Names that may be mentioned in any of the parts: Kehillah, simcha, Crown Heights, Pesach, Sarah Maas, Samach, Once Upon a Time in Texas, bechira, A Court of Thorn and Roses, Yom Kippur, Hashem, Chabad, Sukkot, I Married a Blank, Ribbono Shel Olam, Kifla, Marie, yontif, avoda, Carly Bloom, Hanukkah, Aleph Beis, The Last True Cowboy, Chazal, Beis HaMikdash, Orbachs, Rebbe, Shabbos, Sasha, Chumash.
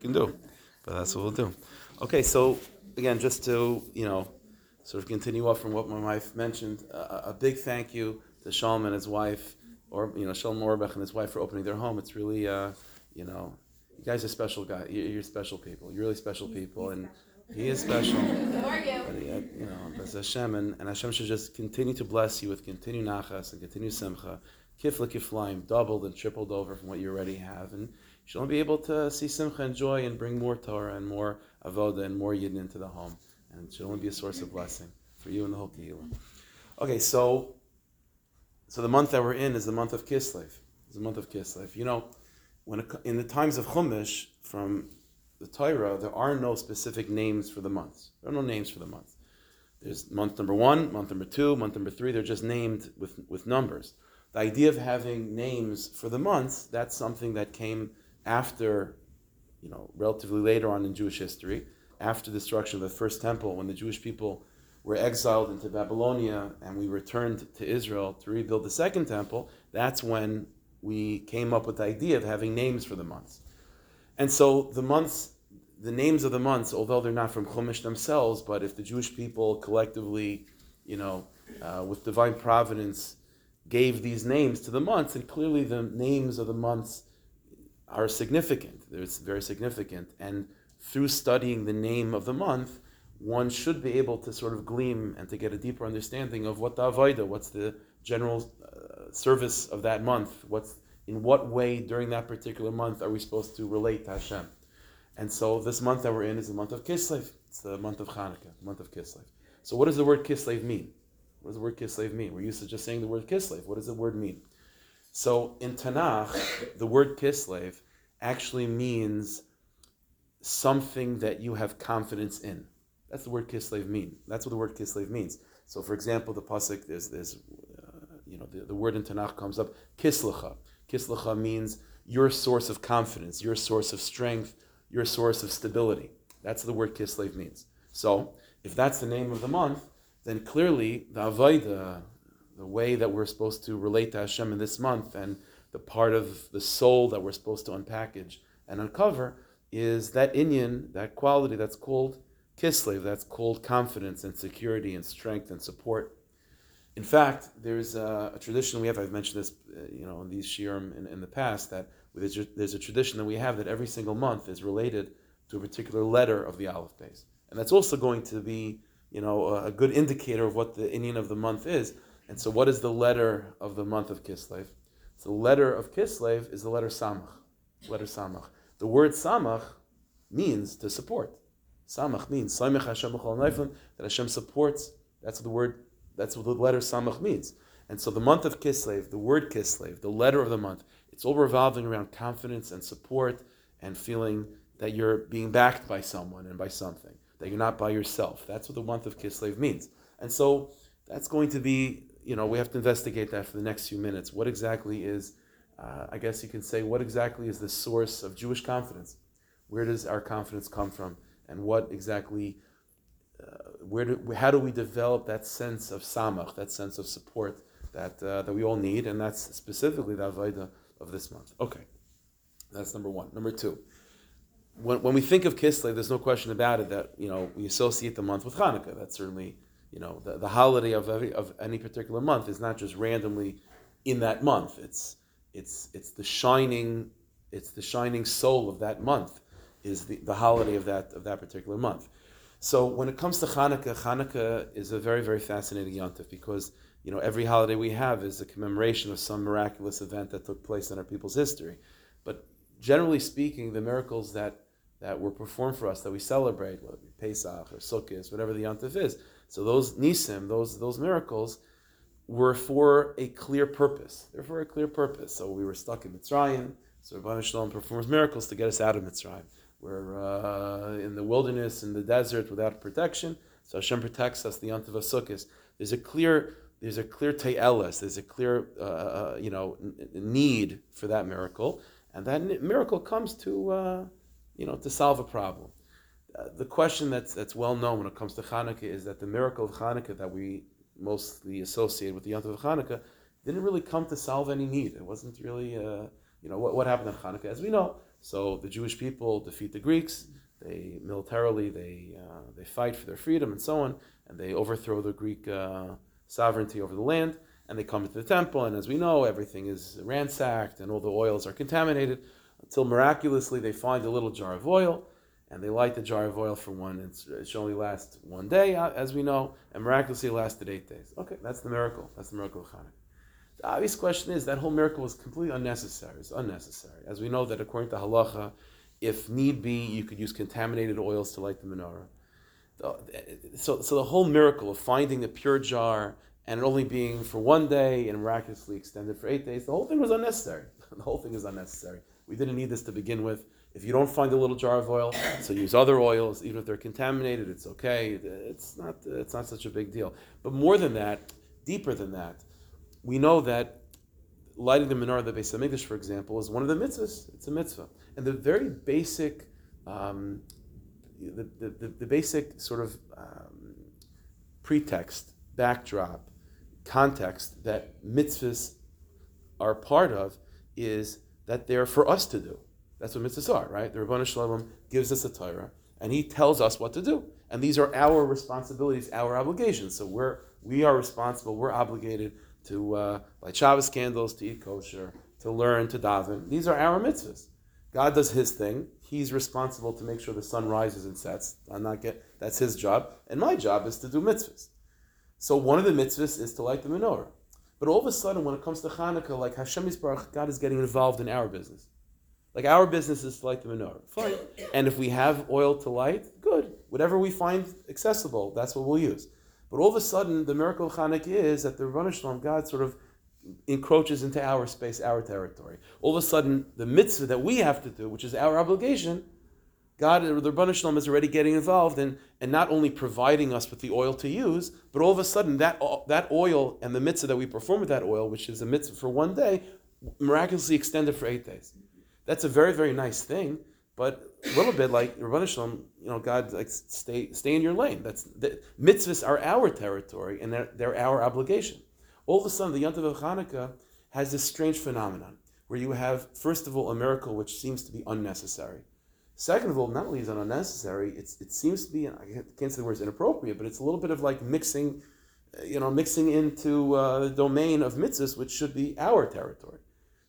can do, but that's what we'll do. Okay, so again, just to sort of continue off from what my wife mentioned, a big thank you to Shalom and his wife, or Shalom Morbech and his wife for opening their home. It's really, you guys are special guys. You're special people. You're really special people, and he is special. How are you? But that's Hashem, and Hashem should just continue to bless you with continued nachas and continued simcha. Kifla kiflaim, doubled and tripled over from what you already have, and you should only be able to see simcha and joy and bring more Torah and more avoda and more yidden into the home, and it should only be a source of blessing for you and the whole kehillah. Okay, so the month that we're in is the month of Kislev. It's the month of Kislev. When in the times of Chumash from the Torah, there are no specific names for the months. There are no names for the months. There's month number 1, month number 2, month number 3. They're just named with numbers. The idea of having names for the months, that's something that came after, relatively later on in Jewish history, after the destruction of the first temple, when the Jewish people were exiled into Babylonia and we returned to Israel to rebuild the second temple. That's when we came up with the idea of having names for the months. And so the names of the months, although they're not from Chumash themselves, but if the Jewish people collectively, with divine providence, gave these names to the months, and clearly the names of the months are significant. It's very significant. And through studying the name of the month, one should be able to sort of glean and to get a deeper understanding of what the avoda, what's the general service of that month, in what way during that particular month are we supposed to relate to Hashem. And so this month that we're in is the month of Kislev. It's the month of Hanukkah, the month of Kislev. So what does the word Kislev mean? What does the word Kislev mean? We're used to just saying the word Kislev. What does the word mean? So in Tanakh, the word Kislev actually means something that you have confidence in. That's the word Kislev mean. That's what the word Kislev means. So for example, the pasuk, the word in Tanakh comes up, Kislecha. Kislecha means your source of confidence, your source of strength, your source of stability. That's the word Kislev means. So if that's the name of the month, then clearly the avodah, the way that we're supposed to relate to Hashem in this month, and the part of the soul that we're supposed to unpackage and uncover, is that inyan, that quality that's called Kislev, that's called confidence and security and strength and support. In fact, there's a tradition we have. I've mentioned this, in these shiurim in the past, that there's a tradition that we have that every single month is related to a particular letter of the Aleph Beis, and that's also going to be a good indicator of what the inyan of the month is. And so what is the letter of the month of Kislev? So the letter of Kislev is the letter Samach. Letter Samach. The word Samach means to support. Samach means, Samach Hashem B'chol Nefesh, that Hashem supports. That's what the letter Samach means. And so the month of Kislev, the word Kislev, the letter of the month, it's all revolving around confidence and support and feeling that you're being backed by someone and by something, that you're not by yourself. That's what the month of Kislev means. And so that's going to be, we have to investigate that for the next few minutes. What exactly is, what exactly is the source of Jewish confidence? Where does our confidence come from? And what exactly, how do we develop that sense of samach, that sense of support that we all need? And that's specifically the avoda of this month. Okay, that's number 1. Number 2. When we think of Kislev, there's no question about it that we associate the month with Hanukkah. That's certainly the holiday of any particular month is not just randomly in that month. It's the shining soul of that month is the holiday of that particular month. So when it comes to Hanukkah is a very, very fascinating yontif, because every holiday we have is a commemoration of some miraculous event that took place in our people's history, but generally speaking, the miracles that were performed for us, that we celebrate, whether it be Pesach or Sukkot, whatever the yontif is. So those nisim, those miracles, were for a clear purpose. They're for a clear purpose. So we were stuck in Mitzrayim. So Ribbono Shel Olam performs miracles to get us out of Mitzrayim. We're in the wilderness, in the desert, without protection. So Hashem protects us. The yontif of Sukkot. There's a clear te'eles. There's a clear need for that miracle. And that miracle comes to solve a problem. The question that's well known when it comes to Hanukkah is that the miracle of Hanukkah that we mostly associate with the yontif of Hanukkah didn't really come to solve any need. It wasn't really what happened on Hanukkah. As we know, So the Jewish people defeat the Greeks. They militarily they fight for their freedom and so on, and they overthrow the Greek sovereignty over the land. And they come into the temple, and as we know, everything is ransacked, and all the oils are contaminated, until miraculously they find a little jar of oil, and they light the jar of oil for one. It should only last one day, as we know, and miraculously it lasted 8 days. Okay, that's the miracle. That's the miracle of Hanukkah. The obvious question is, that whole miracle was completely unnecessary. It's unnecessary. As we know that according to halacha, if need be, you could use contaminated oils to light the menorah. So the whole miracle of finding the pure jar, and it only being for one day and miraculously extended for 8 days, the whole thing was unnecessary. The whole thing is unnecessary. We didn't need this to begin with. If you don't find a little jar of oil, so use other oils. Even if they're contaminated, it's okay. It's not such a big deal. But more than that, deeper than that, we know that lighting the menorah of the Beis HaMikdash, for example, is one of the mitzvahs. It's a mitzvah. And the very basic, the basic sort of pretext, backdrop, context that mitzvahs are part of is that they're for us to do. That's what mitzvahs are, right? The Ribbono Shel Olam gives us a Torah, and he tells us what to do. And these are our responsibilities, our obligations. So we are responsible, we're obligated to light Shabbos candles, to eat kosher, to learn, to daven. These are our mitzvahs. God does his thing. He's responsible to make sure the sun rises and sets. That's his job. And my job is to do mitzvahs. So one of the mitzvahs is to light the menorah. But all of a sudden, when it comes to Hanukkah, like Hashem Yisbarach, God is getting involved in our business. Like our business is to light the menorah. Fine. And if we have oil to light, good. Whatever we find accessible, that's what we'll use. But all of a sudden, the miracle of Hanukkah is that the Ribbono Shel Olam, God sort of encroaches into our space, our territory. All of a sudden, the mitzvah that we have to do, which is our obligation, God, the Ribbono Shel Olam, is already getting involved in, and not only providing us with the oil to use, but all of a sudden that oil and the mitzvah that we perform with that oil, which is a mitzvah for one day, miraculously extended for 8 days. That's a very, very nice thing, but a little bit like Ribbono Shel Olam, God, like stay in your lane. Mitzvahs are our territory, and they're our obligation. All of a sudden, the Yom Tov of Hanukkah has this strange phenomenon where you have, first of all, a miracle which seems to be unnecessary. Second of all, not only is it unnecessary, it seems to be, and I can't say the word inappropriate, but it's a little bit of like mixing into the domain of mitzvahs, which should be our territory.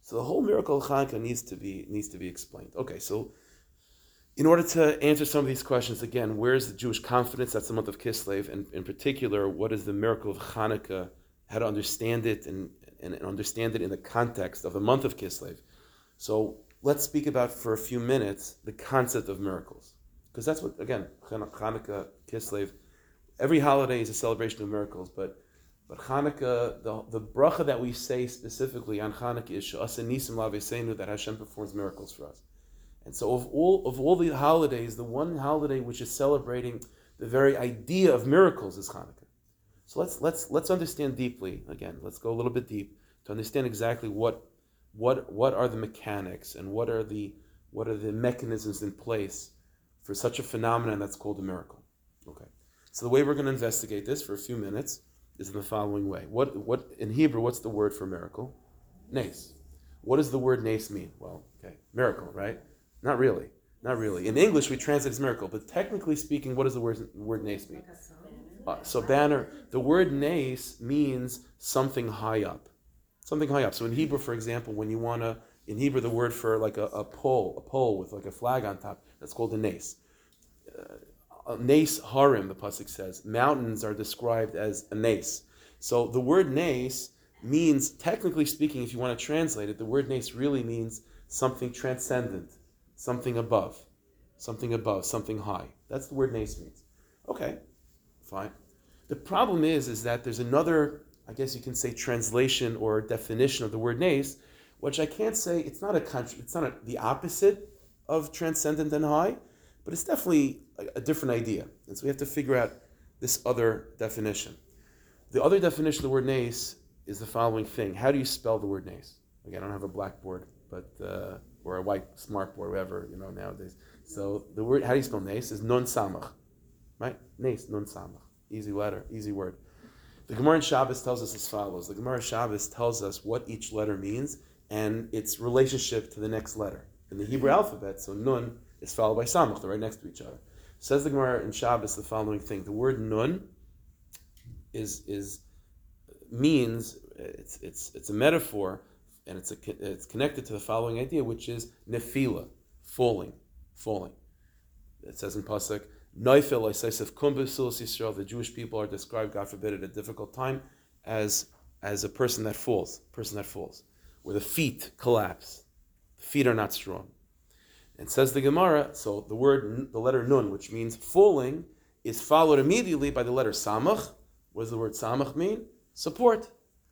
So the whole miracle of Hanukkah needs to be explained. Okay, so in order to answer some of these questions, again, where is the Jewish confidence? That's the month of Kislev, and in particular, what is the miracle of Hanukkah? How to understand it and understand it in the context of the month of Kislev. So let's speak about for a few minutes the concept of miracles. Because that's what, again, Hanukkah, Kislev, every holiday is a celebration of miracles, but Hanukkah, the bracha that we say specifically on Hanukkah is She'aseh Nisim L'Aveseinu, that Hashem performs miracles for us. And so of all the holidays, the one holiday which is celebrating the very idea of miracles is Hanukkah. So let's understand deeply, again, let's go a little bit deep to understand exactly what are the mechanics and what are the mechanisms in place for such a phenomenon that's called a miracle? Okay. So the way we're going to investigate this for a few minutes is in the following way. What in Hebrew, what's the word for miracle? Nes. What does the word nes mean? Well, okay, miracle, right? Not really. In English we translate as miracle, but technically speaking, what does the word nes mean? So banner. The word nes means something high up. Something high up. So in Hebrew, for example, in Hebrew the word for like a pole with like a flag on top, that's called a nes. Nes harim, the pasuk says. Mountains are described as a nes. So the word nes means, technically speaking, if you want to translate it, the word nes really means something transcendent, something above, something high. That's the word nes means. Okay, fine. The problem is that there's another, I guess you can say, translation or definition of the word nes, which I can't say, it's not the opposite of transcendent and high, but it's definitely a different idea. And so we have to figure out this other definition. The other definition of the word nes is the following thing. How do you spell the word nes? Again, I don't have a blackboard, but or a white smartboard, whatever, nowadays. So the word, how do you spell nes, is nun samach, right? Nes, nun samach. Easy letter, easy word. The Gemara in Shabbos tells us as follows. The Gemara in Shabbos tells us what each letter means and its relationship to the next letter. in the Hebrew alphabet, so Nun is followed by Samach, they're right next to each other. Says the Gemara in Shabbos the following thing: the word Nun means it's a metaphor, and it's connected to the following idea, which is nefila, falling. It says in Pesach, Neifel Isaisef Kumbusulis Yisrael, the Jewish people are described, God forbid, at a difficult time as a person that falls, where the feet collapse. The feet are not strong. And says the Gemara, so the letter Nun, which means falling, is followed immediately by the letter Samach. What does the word Samach mean? Support.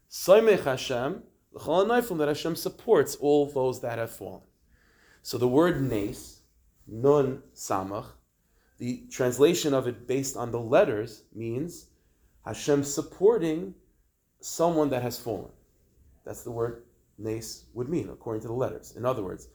Soimech Hashem, that Hashem supports all those that have fallen. So the word Nes, Nun Samach, the translation of it based on the letters means Hashem supporting someone that has fallen. That's the word Nes would mean, according to the letters. In other words,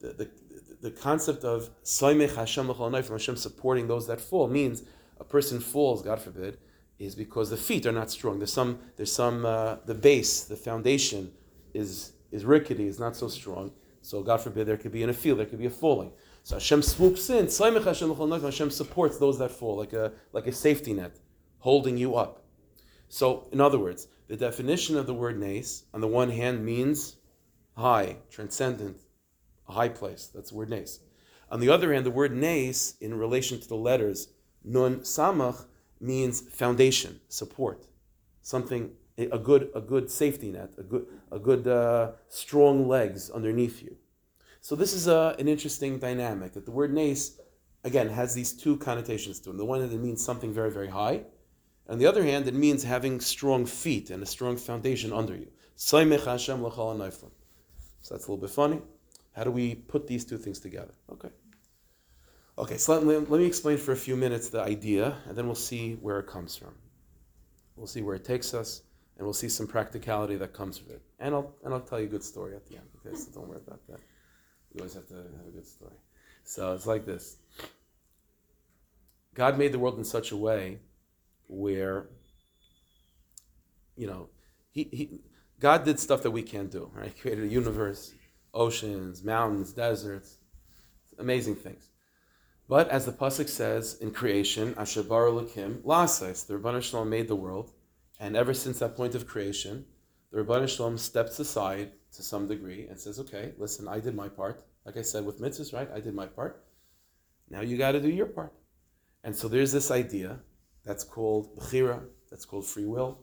the concept of Soimech Hashem l'chol ha'nayfim, Hashem supporting those that fall, means a person falls, God forbid, is because the feet are not strong. There's some the base, the foundation is rickety, is not so strong. So God forbid there could be in a field, there could be a falling. So Hashem swoops in, Soimech Hashem l'chol ha'nayfim, Hashem supports those that fall, like a safety net, holding you up. So, in other words, the definition of the word Nes, on the one hand, means high, transcendent, a high place. That's the word Nes. On the other hand, the word Nes, in relation to the letters Nun Samach, means foundation, support, something, a good safety net, a good strong legs underneath you. So this is an interesting dynamic, that the word Nes, again, has these two connotations to it. On the one hand, it means something very, very high. On the other hand, it means having strong feet and a strong foundation under you. So that's a little bit funny. How do we put these two things together? Okay. So let me explain for a few minutes the idea, and then we'll see where it comes from. We'll see where it takes us, and we'll see some practicality that comes from it. And I'll tell you a good story at the end. Okay, so don't worry about that. We always have to have a good story. So it's like this. God made the world in such a way where, you know, God did stuff that we can't do, right? He created a universe, oceans, mountains, deserts, amazing things. But as the Pasuk says in creation, Asher bara Elokim la'asais, the Ribbono Shel Olam made the world, and ever since that point of creation, the Ribbono Shel Olam steps aside to some degree and says, okay, listen, I did my part. Like I said with mitzvahs, right? I did my part. Now you got to do your part. And so there's this idea that's called bechira, that's called free will,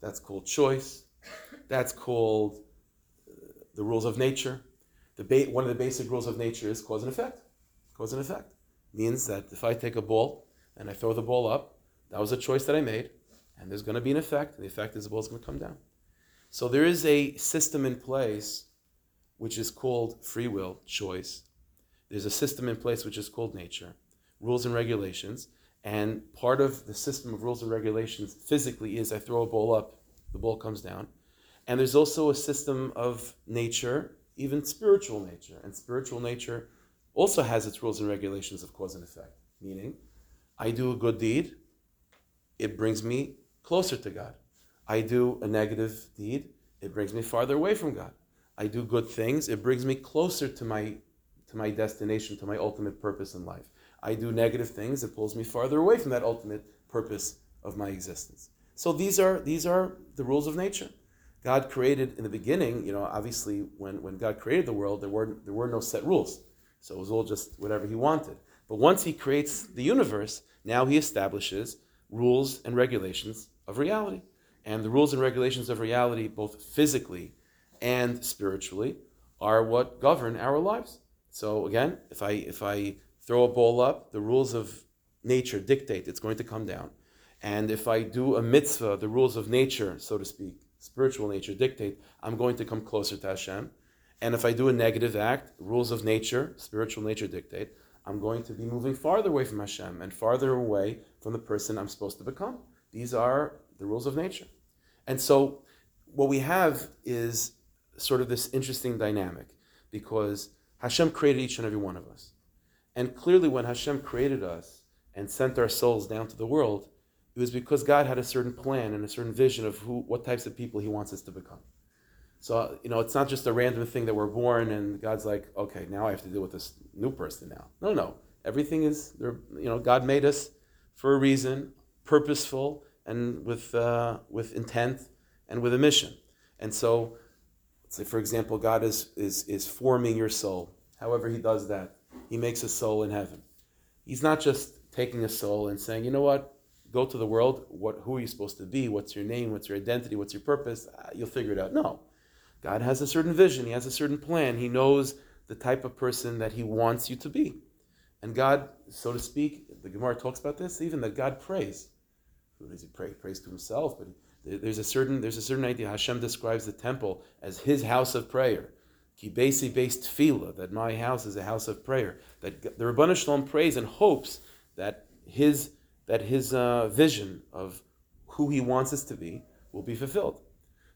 that's called choice, that's called the rules of nature. One of the basic rules of nature is cause and effect. Cause and effect means that if I take a ball and I throw the ball up, that was a choice that I made, and there's going to be an effect, and the effect is the ball is going to come down. So there is a system in place which is called free will, choice. There's a system in place which is called nature, rules and regulations. And part of the system of rules and regulations physically is I throw a ball up, the ball comes down. And there's also a system of nature, even spiritual nature. And spiritual nature also has its rules and regulations of cause and effect. Meaning, I do a good deed, it brings me closer to God. I do a negative deed, it brings me farther away from God. I do good things, it brings me closer to my destination, to my ultimate purpose in life. I do negative things, it pulls me farther away from that ultimate purpose of my existence. So these are the rules of nature. God created in the beginning, you know, obviously when God created the world, there were no set rules. So it was all just whatever he wanted. But once he creates the universe, now he establishes rules and regulations of reality. And the rules and regulations of reality, both physically and spiritually, are what govern our lives. So again, if I throw a ball up, the rules of nature dictate it's going to come down. And if I do a mitzvah, the rules of nature, so to speak, spiritual nature dictate, I'm going to come closer to Hashem. And if I do a negative act, rules of nature, spiritual nature dictate, I'm going to be moving farther away from Hashem and farther away from the person I'm supposed to become. These are the rules of nature. And so what we have is sort of this interesting dynamic, because Hashem created each and every one of us. And clearly when Hashem created us and sent our souls down to the world, it was because God had a certain plan and a certain vision of what types of people he wants us to become. So, you know, it's not just a random thing that we're born and God's like, okay, now I have to deal with this new person now. No. Everything is, you know, God made us for a reason, purposeful, and with intent and with a mission. And so, let's say, for example, God is forming your soul. However he does that, he makes a soul in heaven. He's not just taking a soul and saying, you know what, go to the world, who are you supposed to be, what's your name, what's your identity, what's your purpose, you'll figure it out. No. God has a certain vision, he has a certain plan, he knows the type of person that he wants you to be. And God, so to speak, the Gemara talks about this, even that God prays. Who does he pray? He prays to himself, but there's a certain idea. Hashem describes the temple as his house of prayer. Kibesi based tefillah, that my house is a house of prayer. That the Ribbono Shel Olam prays and hopes that his vision of who he wants us to be will be fulfilled.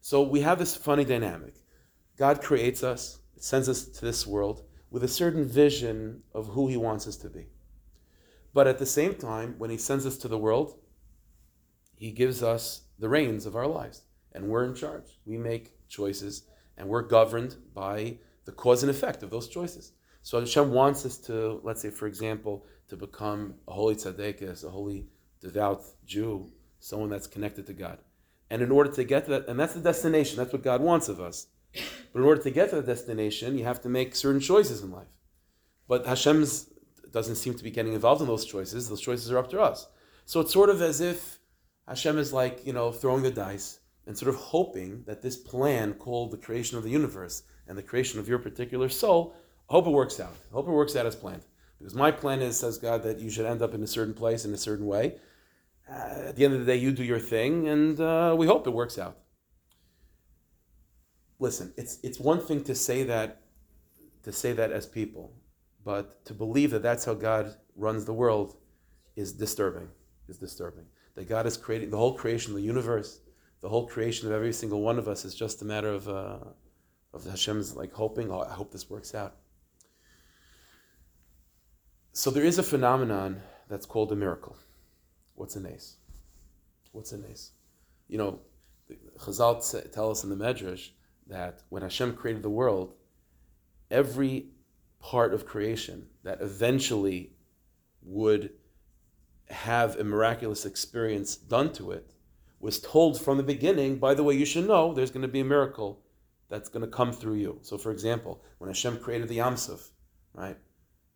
So we have this funny dynamic. God creates us, sends us to this world with a certain vision of who he wants us to be. But at the same time, when he sends us to the world, he gives us the reins of our lives, and we're in charge. We make choices, and we're governed by the cause and effect of those choices. So Hashem wants us to, let's say, for example, to become a holy tzaddikus, a holy devout Jew, someone that's connected to God. And in order to get to that, and that's the destination, that's what God wants of us. But in order to get to that destination, you have to make certain choices in life. But Hashem doesn't seem to be getting involved in those choices. Those choices are up to us. So it's sort of as if Hashem is like, you know, throwing the dice and sort of hoping that this plan called the creation of the universe and the creation of your particular soul, hope it works out. Hope it works out as planned. Because my plan is, says God, that you should end up in a certain place in a certain way. At the end of the day, you do your thing, and we hope it works out. Listen, it's one thing to say that as people, but to believe that that's how God runs the world is disturbing. That God is creating the whole creation of the universe, the whole creation of every single one of us is just a matter of Hashem's like hoping, oh, I hope this works out. So there is a phenomenon that's called a miracle. What's an ace? You know, Chazal tell us in the Medrash that when Hashem created the world, every part of creation that eventually would have a miraculous experience done to it was told from the beginning, by the way, you should know there's going to be a miracle that's going to come through you. So for example, when Hashem created the Yam Suf, right?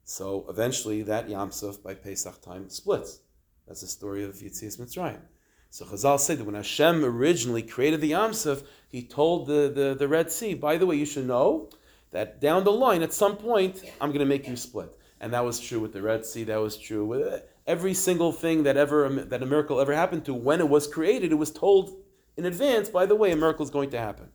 So eventually that Yam Suf by Pesach time splits. That's the story of Yetzias Mitzrayim. So Chazal said that when Hashem originally created the Yam Suf, he told the Red Sea, by the way, you should know that down the line, at some point, I'm going to make you split. And that was true with the Red Sea, that was true with every single thing that a miracle ever happened to. When it was created, it was told in advance, by the way, a miracle is going to happen.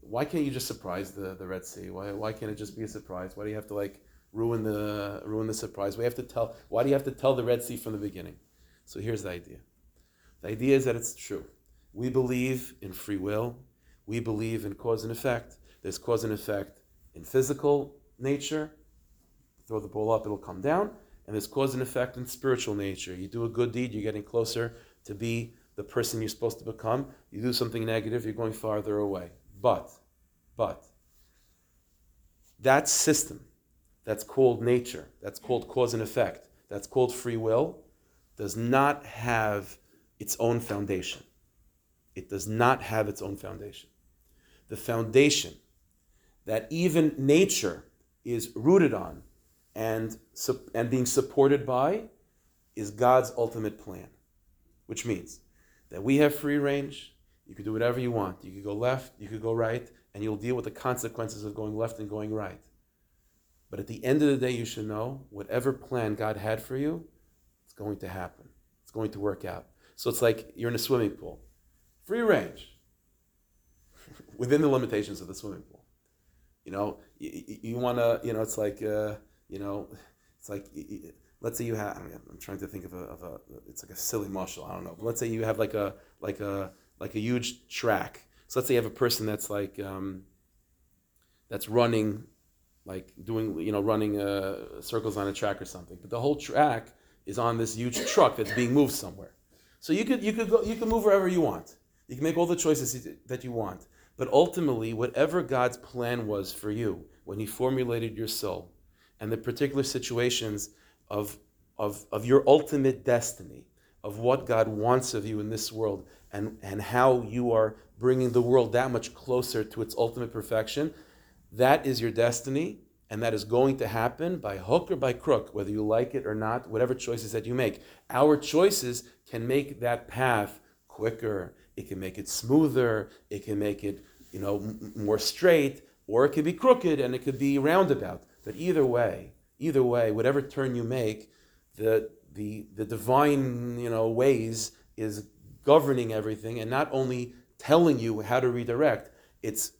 Why can't you just surprise the Red Sea? Why can't it just be a surprise? Why do you have to like ruin the surprise? Why do you have to tell the Red Sea from the beginning? So here's the idea. The idea is that it's true. We believe in free will. We believe in cause and effect. There's cause and effect in physical nature. Throw the ball up, it'll come down. And there's cause and effect in spiritual nature. You do a good deed, you're getting closer to be the person you're supposed to become. You do something negative, you're going farther away. But, that system that's called nature, that's called cause and effect, that's called free will, does not have its own foundation. It does not have its own foundation. The foundation that even nature is rooted on and being supported by is God's ultimate plan, which means that we have free range. You can do whatever you want. You could go left, you could go right, and you'll deal with the consequences of going left and going right. But at the end of the day, you should know whatever plan God had for you, going to happen. It's going to work out. So it's like you're in a swimming pool. Free range. Within the limitations of the swimming pool. You know, you want to, you know, it's like, you know, it's like, let's say you have, I mean, I'm trying to think of a, it's like a silly marshal, I don't know. But let's say you have like a huge track. So let's say you have a person that's like, that's running, like doing, you know, running circles on a track or something. But the whole track is on this huge truck that's being moved somewhere. So you could move wherever you want. You can make all the choices that you want. But ultimately, whatever God's plan was for you when he formulated your soul and the particular situations of your ultimate destiny, of what God wants of you in this world and how you are bringing the world that much closer to its ultimate perfection, that is your destiny, and that is going to happen by hook or by crook, whether you like it or not, whatever choices that you make. Our choices can make that path quicker. It can make it smoother. It can make it, more straight, or it could be crooked and it could be roundabout. But either way, whatever turn you make, the divine, ways is governing everything, and not only telling you how to redirect, it's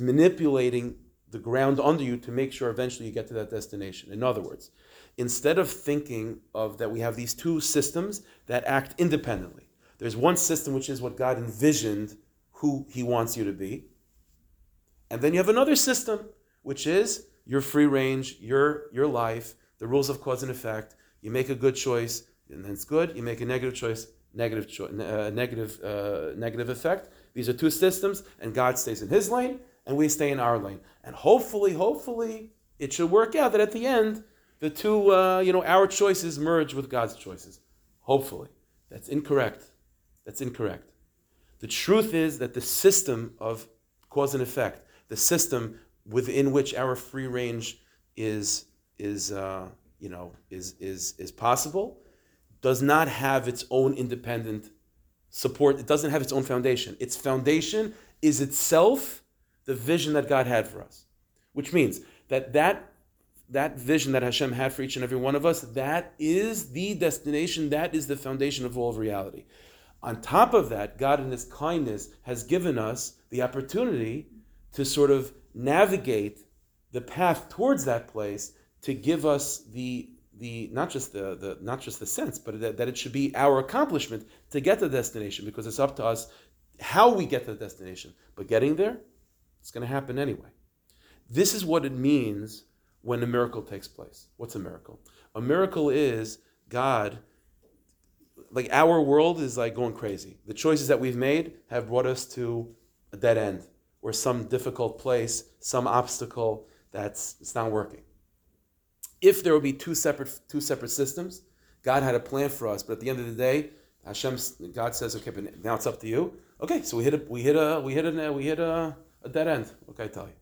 manipulating the ground under you to make sure eventually you get to that destination. In other words, instead of thinking of that we have these two systems that act independently, there's one system which is what God envisioned who he wants you to be. And then you have another system, which is your free range, your life, the rules of cause and effect. You make a good choice, and then it's good. You make a negative choice, negative effect. These are two systems, and God stays in his lane, and we stay in our lane. And hopefully, it should work out that at the end, the two, our choices merge with God's choices. Hopefully. That's incorrect. The truth is that the system of cause and effect, the system within which our free range is possible, does not have its own independent support. It doesn't have its own foundation. Its foundation is itself the vision that God had for us, which means that vision that Hashem had for each and every one of us, that is the destination, that is the foundation of all of reality. On top of that, God in his kindness has given us the opportunity to sort of navigate the path towards that place, to give us not just the sense, but that it should be our accomplishment to get to the destination, because it's up to us how we get to the destination. But getting there, it's going to happen anyway. This is what it means when a miracle takes place. What's a miracle? A miracle is God, like our world is like going crazy. The choices that we've made have brought us to a dead end or some difficult place, some obstacle it's not working. If there would be two separate systems, God had a plan for us, but at the end of the day, God says, "Okay, but now it's up to you." Okay, so we hit a dead end. Okay, I tell you,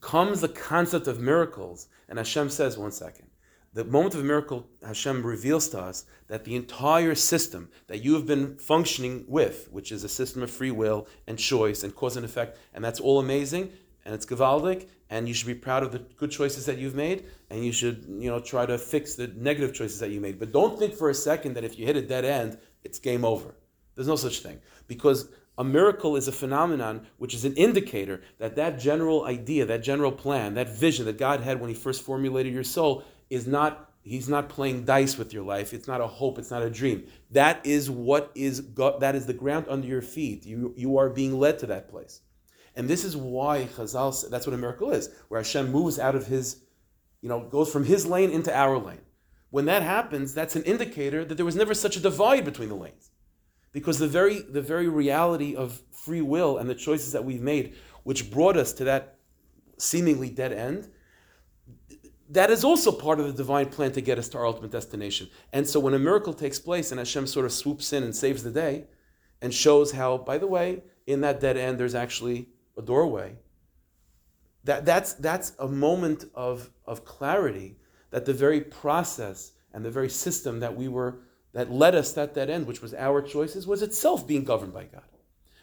comes the concept of miracles, and Hashem says, "One second." The moment of a miracle, Hashem reveals to us that the entire system that you have been functioning with, which is a system of free will and choice and cause and effect, and that's all amazing, and it's gavaldic, and you should be proud of the good choices that you've made, and you should, try to fix the negative choices that you made. But don't think for a second that if you hit a dead end, it's game over. There's no such thing. Because a miracle is a phenomenon which is an indicator that general idea, that general plan, that vision that God had when he first formulated your soul he's not playing dice with your life. It's not a hope, it's not a dream. That is the ground under your feet. You are being led to that place. And this is why Chazal, that's what a miracle is, where Hashem moves out of his, goes from his lane into our lane. When that happens, that's an indicator that there was never such a divide between the lanes. Because the very reality of free will and the choices that we've made, which brought us to that seemingly dead end, that is also part of the divine plan to get us to our ultimate destination. And so when a miracle takes place and Hashem sort of swoops in and saves the day and shows how, by the way, in that dead end there's actually a doorway, that's a moment of clarity that the very process and the very system that led us to that dead end, which was our choices, was itself being governed by God.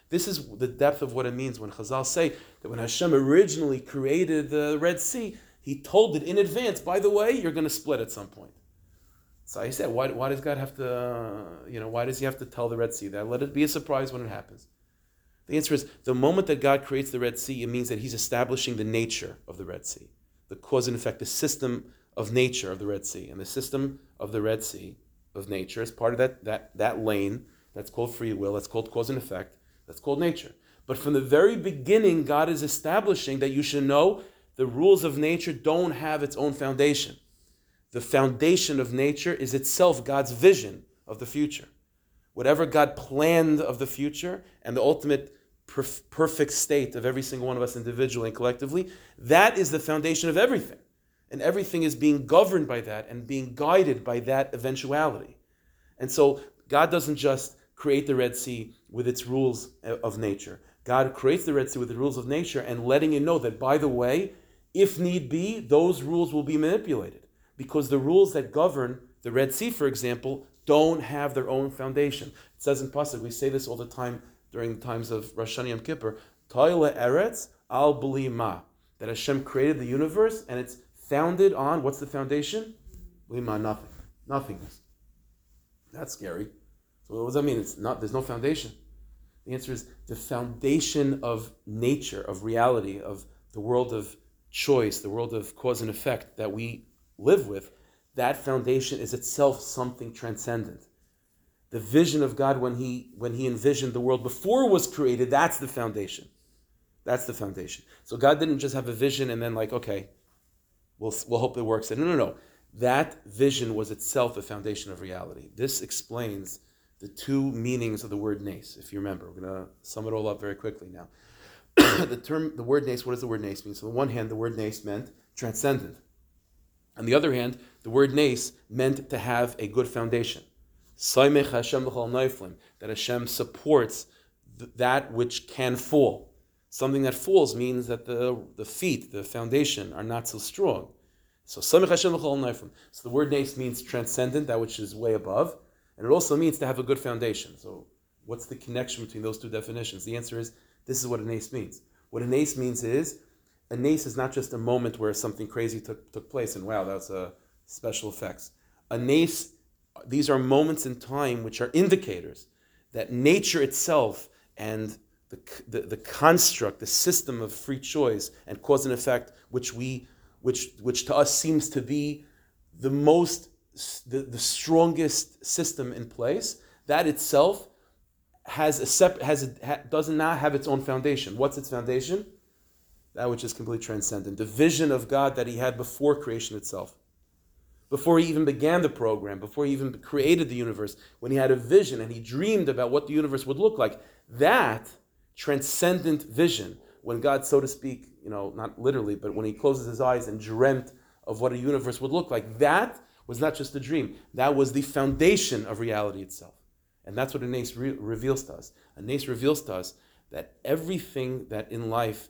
This is the depth of what it means when Chazal say that when Hashem originally created the Red Sea, he told it in advance, by the way, you're going to split at some point. So I said, why does God have to, why does he have to tell the Red Sea that? Let it be a surprise when it happens. The answer is, the moment that God creates the Red Sea, it means that he's establishing the nature of the Red Sea, the cause and effect, the system of nature of the Red Sea. And the system of the Red Sea of nature is part of that lane that's called free will, that's called cause and effect, that's called nature. But from the very beginning, God is establishing that you should know the rules of nature don't have its own foundation. The foundation of nature is itself God's vision of the future. Whatever God planned of the future and the ultimate perfect state of every single one of us individually and collectively, that is the foundation of everything. And everything is being governed by that and being guided by that eventuality. And so God doesn't just create the Red Sea with its rules of nature. God creates the Red Sea with the rules of nature and letting you know that, by the way, if need be, those rules will be manipulated. Because the rules that govern the Red Sea, for example, don't have their own foundation. It says in Pesach, we say this all the time during the times of Rashaniam Yom Kippur, Toile Eretz al Bli Ma, that Hashem created the universe and it's founded on, what's the foundation? Bli Ma, nothing. Nothingness. That's scary. So what does that mean? It's not. There's no foundation. The answer is the foundation of nature, of reality, of the world of choice, the world of cause and effect that we live with. That foundation is itself something transcendent. The vision of God when he envisioned the world before it was created, that's the foundation. That's the foundation. So God didn't just have a vision and then like, okay, we'll hope it works. No. That vision was itself a foundation of reality. This explains the two meanings of the word nes, if you remember. We're going to sum it all up very quickly now. The word nes, what does the word nes mean? So on the one hand, the word nes meant transcendent. On the other hand, the word nes meant to have a good foundation. Samach Hashem b'chol noflim, that Hashem supports that which can fall. Something that falls means that the feet, the foundation, are not so strong. So Samach Hashem b'chol noflim. So the word nes means transcendent, that which is way above. And it also means to have a good foundation. So what's the connection between those two definitions? The answer is, this is what a nes means. What a nes means is, a nes is not just a moment where something crazy took place and wow, that's a special effects. A nes, these are moments in time which are indicators that nature itself and the construct, the system of free choice and cause and effect, which to us seems to be the most the strongest system in place, that itself does not have its own foundation. What's its foundation? That which is completely transcendent. The vision of God that he had before creation itself. Before he even began the program, before he even created the universe, when he had a vision and he dreamed about what the universe would look like, that transcendent vision, when God, so to speak, not literally, but when he closes his eyes and dreamt of what a universe would look like, that was not just a dream. That was the foundation of reality itself. And that's what a nes reveals to us. A nes reveals to us that everything that in life,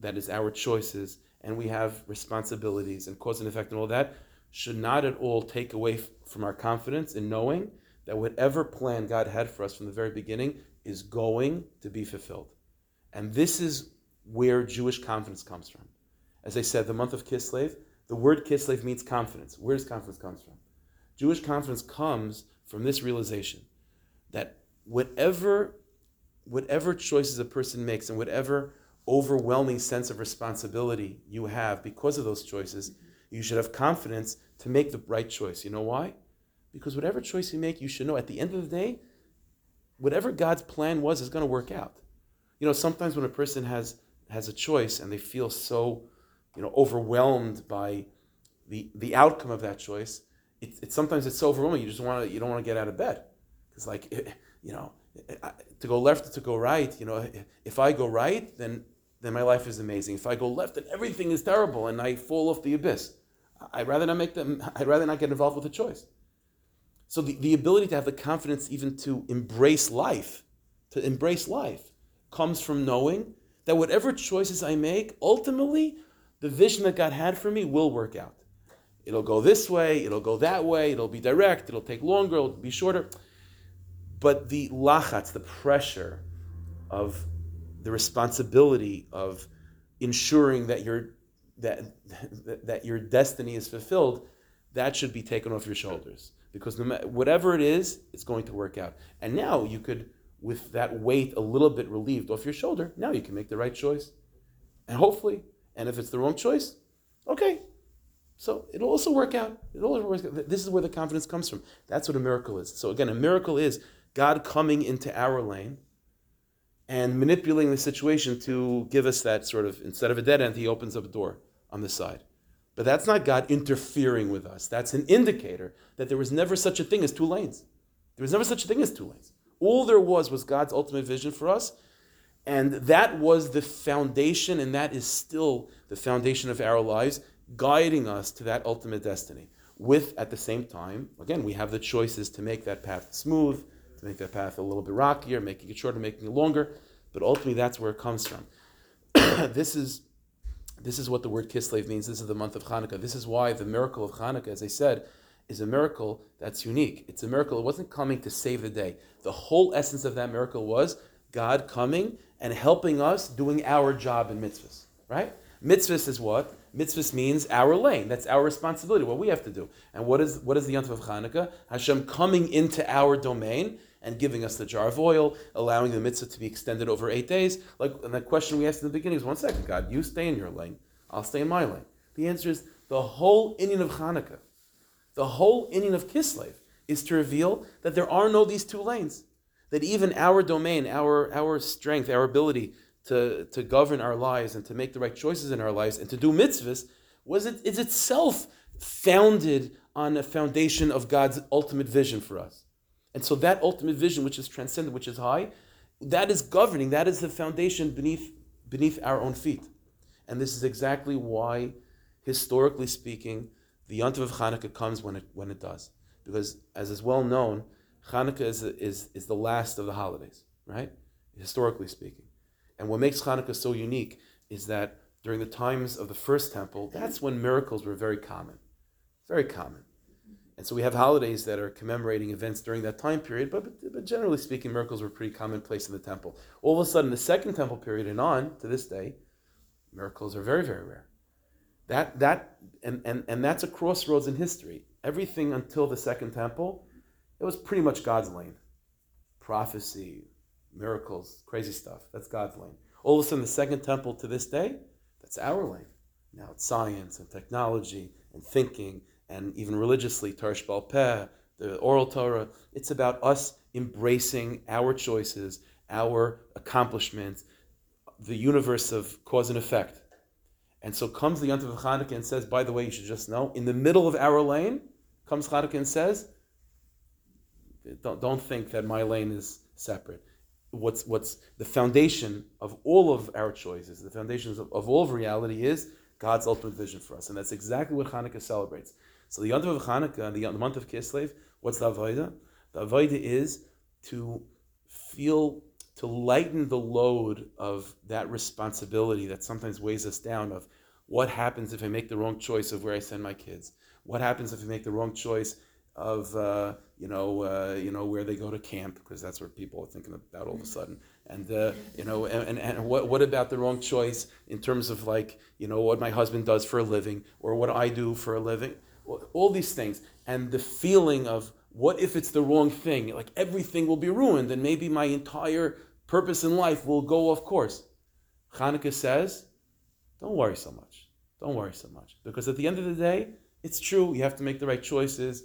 that is our choices, and we have responsibilities and cause and effect and all that, should not at all take away from our confidence in knowing that whatever plan God had for us from the very beginning is going to be fulfilled. And this is where Jewish confidence comes from. As I said, the month of Kislev, the word Kislev means confidence. Where does confidence come from? Jewish confidence comes from this realization that whatever choices a person makes and whatever overwhelming sense of responsibility you have because of those choices, you should have confidence to make the right choice. You know why? Because whatever choice you make, you should know at the end of the day, whatever God's plan was is going to work out. Sometimes when a person has a choice and they feel so overwhelmed by the outcome of that choice, it's sometimes so overwhelming you don't want to get out of bed. It's like to go left or to go right. If I go right, then my life is amazing. If I go left, then everything is terrible and I fall off the abyss. I'd rather not get involved with the choice. So the ability to have the confidence even to embrace life, comes from knowing that whatever choices I make, ultimately, the vision that God had for me will work out. It'll go this way, it'll go that way, it'll be direct, it'll take longer, it'll be shorter. But the lachatz, the pressure of the responsibility of ensuring that your destiny is fulfilled, that should be taken off your shoulders. Because no matter, whatever it is, it's going to work out. And now you could, with that weight a little bit relieved off your shoulder, now you can make the right choice. And hopefully, and if it's the wrong choice, okay. So it'll also work out. This is where the confidence comes from. That's what a miracle is. So again, a miracle is God coming into our lane and manipulating the situation to give us that sort of, instead of a dead end, he opens up a door on the side. But that's not God interfering with us. That's an indicator that there was never such a thing as two lanes. There was never such a thing as two lanes. All there was God's ultimate vision for us. And that was the foundation, and that is still the foundation of our lives, guiding us to that ultimate destiny. With, at the same time, again, we have the choices to make that path smooth, to make that path a little bit rockier, making it shorter, making it longer, but ultimately that's where it comes from. This is what the word Kislev means. This is the month of Hanukkah. This is why the miracle of Hanukkah, as I said, is a miracle that's unique. It's a miracle. It wasn't coming to save the day. The whole essence of that miracle was God coming and helping us doing our job in mitzvahs, right? Mitzvahs is what? Mitzvahs means our lane. That's our responsibility, what we have to do. And what is the Yom Tov of Hanukkah? Hashem coming into our domain and giving us the jar of oil, allowing the mitzvah to be extended over 8 days. And the question we asked in the beginning is, 1 second, God, you stay in your lane, I'll stay in my lane. The answer is, the whole inyan of Hanukkah, the whole inyan of Kislev is to reveal that there are no these two lanes. That even our domain, our strength, our ability to govern our lives and to make the right choices in our lives and to do mitzvahs is itself founded on a foundation of God's ultimate vision for us. And so that ultimate vision, which is transcendent, which is high, that is governing, that is the foundation beneath our own feet. And this is exactly why, historically speaking, the Yom Tov of Hanukkah comes when it does. Because, as is well known, Hanukkah is the last of the holidays, right? Historically speaking. And what makes Hanukkah so unique is that during the times of the first temple, that's when miracles were very common. Very common. And so we have holidays that are commemorating events during that time period, but generally speaking, miracles were pretty commonplace in the temple. All of a sudden, the second temple period and on, to this day, miracles are very, very rare. That that's a crossroads in history. Everything until the second temple, it was pretty much God's lane. Prophecy, miracles, crazy stuff. That's God's lane. All of a sudden, the second temple to this day, that's our lane. Now it's science and technology and thinking and even religiously, Tarsh Balpeh, the oral Torah. It's about us embracing our choices, our accomplishments, the universe of cause and effect. And so comes the Yom Tov of Hanukkah and says, by the way, you should just know, in the middle of our lane, comes Hanukkah and says, don't think that my lane is separate. What's the foundation of all of our choices, the foundations of all of reality is God's ultimate vision for us. And that's exactly what Hanukkah celebrates. So the Yom Tov of Hanukkah, the month of Kislev, what's the Avodah? The Avodah is to lighten the load of that responsibility that sometimes weighs us down of what happens if I make the wrong choice of where I send my kids? What happens if I make the wrong choice of where they go to camp, because that's what people are thinking about all of a sudden, and what about the wrong choice in terms of what my husband does for a living or what I do for a living, all these things, and the feeling of what if it's the wrong thing, like everything will be ruined and maybe my entire purpose in life will go off course. Hanukkah says, don't worry so much, because at the end of the day, it's true, you have to make the right choices,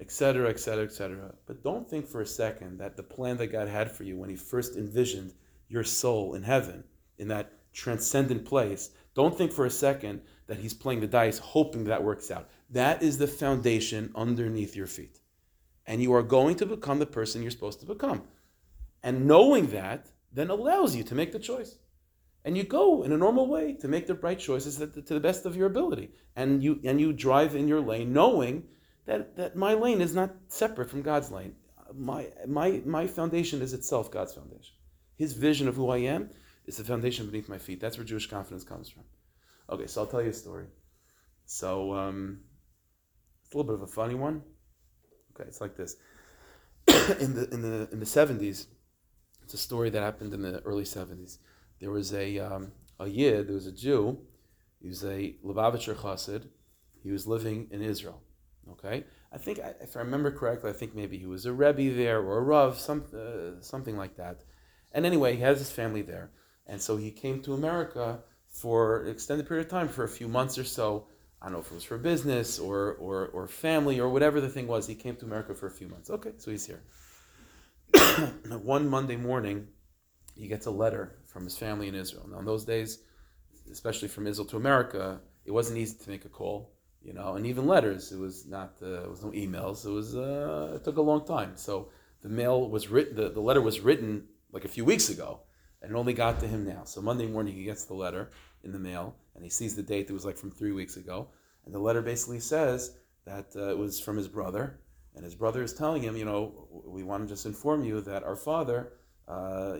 etc., etc., etc. But don't think for a second that the plan that God had for you when he first envisioned your soul in heaven, in that transcendent place, don't think for a second that he's playing the dice hoping that works out. That is the foundation underneath your feet. And you are going to become the person you're supposed to become. And knowing that then allows you to make the choice. And you go in a normal way to make the right choices to the best of your ability. And you drive in your lane knowing that my lane is not separate from God's lane. My foundation is itself God's foundation. His vision of who I am is the foundation beneath my feet. That's where Jewish confidence comes from. Okay, so I'll tell you a story. So it's a little bit of a funny one. Okay, it's like this. In the 70s, it's a story that happened in the early 70s. There was a Yid, there was a Jew, he was a Lubavitcher chassid, he was living in Israel. Okay, I think, if I remember correctly, I think maybe he was a Rebbe there or a Rav, something like that. And anyway, he has his family there. And so he came to America for an extended period of time, for a few months or so. I don't know if it was for business or family or whatever the thing was. He came to America for a few months. Okay, so he's here. One Monday morning, he gets a letter from his family in Israel. Now, in those days, especially from Israel to America, it wasn't easy to make a call. And even letters, it was no emails, it took a long time. So the letter was written like a few weeks ago, and it only got to him now. So Monday morning he gets the letter in the mail, and he sees the date that was like from 3 weeks ago, and the letter basically says that it was from his brother, and his brother is telling him, you know, we want to just inform you that our father,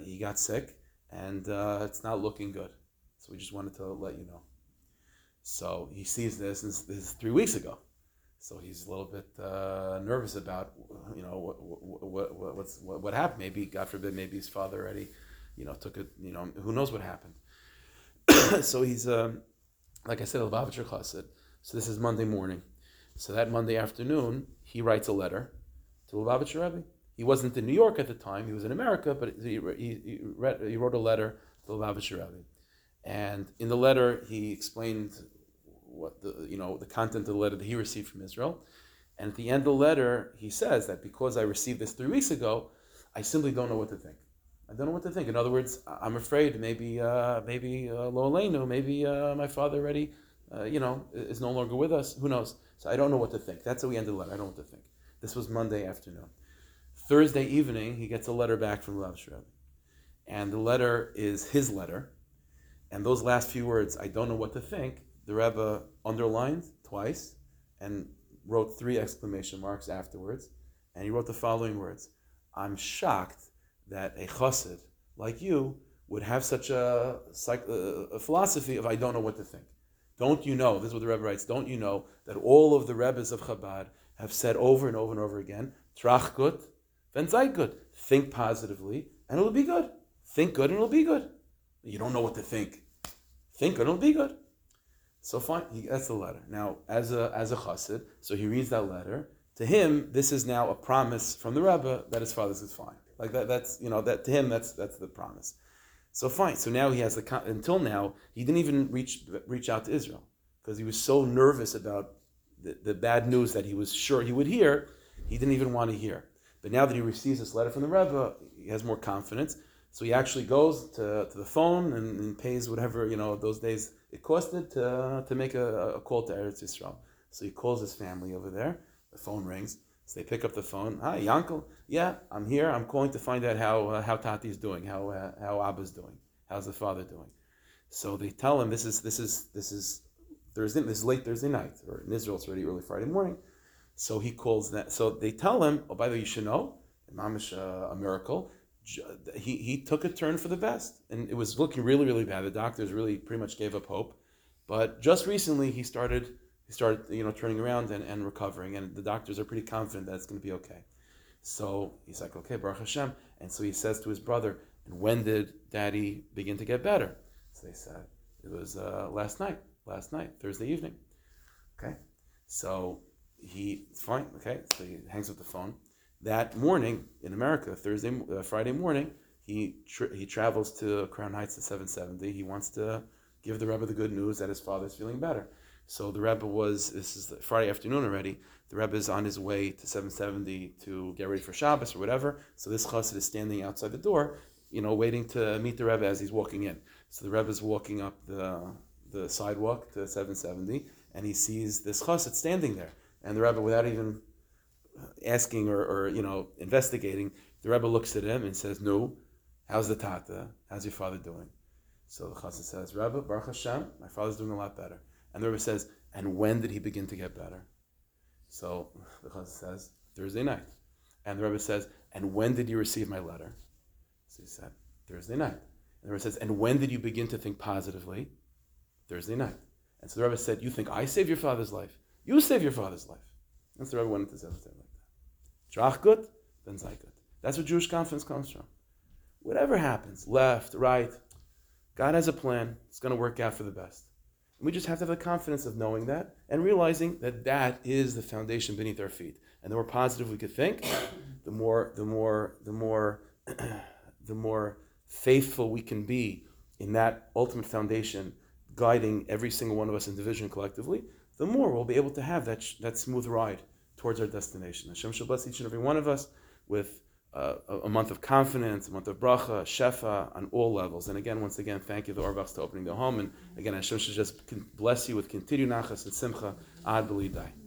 he got sick, and it's not looking good. So we just wanted to let you know. So he sees this, and this is 3 weeks ago. So he's a little bit nervous about, you know, what happened. Maybe, God forbid, maybe his father already, you know, took it, you know, who knows what happened. So he's, like I said, Lubavitcher chassid. So this is Monday morning. So that Monday afternoon, he writes a letter to Lubavitcher Rebbe. He wasn't in New York at the time. He was in America, but he wrote a letter to Lubavitcher Rebbe. And in the letter, he explained what the content of the letter that he received from Israel. And at the end of the letter, he says that because I received this 3 weeks ago, I simply don't know what to think. I don't know what to think. In other words, I'm afraid maybe lo aleinu, maybe my father already, is no longer with us. Who knows? So I don't know what to think. That's how we ended the letter. I don't know what to think. This was Monday afternoon. Thursday evening, he gets a letter back from Lubavitcher Rebbe. And the letter is his letter. And those last few words, I don't know what to think, the Rebbe underlined twice and wrote 3 exclamation marks afterwards. And he wrote the following words: I'm shocked that a chassid like you would have such a philosophy of I don't know what to think. Don't you know, this is what the Rebbe writes, don't you know that all of the Rebbes of Chabad have said over and over and over again, trach gut, ven sei gut, think positively and it'll be good. Think good and it'll be good. You don't know what to think. Think good, it'll be good. So fine, that's the letter. Now, as a chassid, so he reads that letter. To him, this is now a promise from the Rebbe that his father's is fine. Like that's to him, that's the promise. So fine. So now he has until now he didn't even reach out to Israel because he was so nervous about the bad news that he was sure he would hear. He didn't even want to hear. But now that he receives this letter from the Rebbe, he has more confidence. So he actually goes to the phone and pays whatever, those days it costed to make a call to Eretz Yisrael. So he calls his family over there. The phone rings. So they pick up the phone. Hi, Yankel. Yeah, I'm here. I'm calling to find out how Tati's doing, how Abba's doing, how's the father doing. So they tell him this is Thursday. This is late Thursday night, or in Israel it's already early Friday morning. So he calls that. So they tell him, oh, by the way, you should know, mamish a miracle. He took a turn for the best, and it was looking really, really bad. The doctors really pretty much gave up hope, but just recently he started turning around and recovering, and the doctors are pretty confident that it's going to be okay. So he's like, okay, Baruch Hashem. And so he says to his brother, and when did Daddy begin to get better? So they said it was last night, Thursday evening. Okay, so it's fine. Okay, so he hangs up the phone. That morning in America, Friday morning, he travels to Crown Heights to 770. He wants to give the Rebbe the good news that his father's feeling better. So the Rebbe this is Friday afternoon already, the Rebbe is on his way to 770 to get ready for Shabbos or whatever. So this chassid is standing outside the door, waiting to meet the Rebbe as he's walking in. So the Rebbe is walking up the sidewalk to 770, and he sees this chassid standing there. And the Rebbe, without even asking or investigating, the Rebbe looks at him and says, "No, how's the Tata? How's your father doing?" So the chassid says, "Rebbe, Baruch Hashem, my father's doing a lot better." And the Rebbe says, "And when did he begin to get better?" So the chassid says, "Thursday night." And the Rebbe says, "And when did you receive my letter?" So he said, "Thursday night." And the Rebbe says, "And when did you begin to think positively?" "Thursday night." And so the Rebbe said, "You think I saved your father's life? You saved your father's life." And so the Rebbe went into Zevot like that. Drach gut, then sei gut. That's where Jewish confidence comes from. Whatever happens, left, right, God has a plan. It's going to work out for the best. And we just have to have the confidence of knowing that and realizing that that is the foundation beneath our feet. And the more positive we could think, the more faithful we can be in that ultimate foundation, guiding every single one of us individually and collectively, the more we'll be able to have that smooth ride towards our destination. Hashem shall bless each and every one of us with a month of confidence, a month of bracha, shefa, on all levels. And again, once again, thank you, the Orbachs, to opening the home. And again, Hashem should just bless you with continued nachas and simcha, ad b'li dai.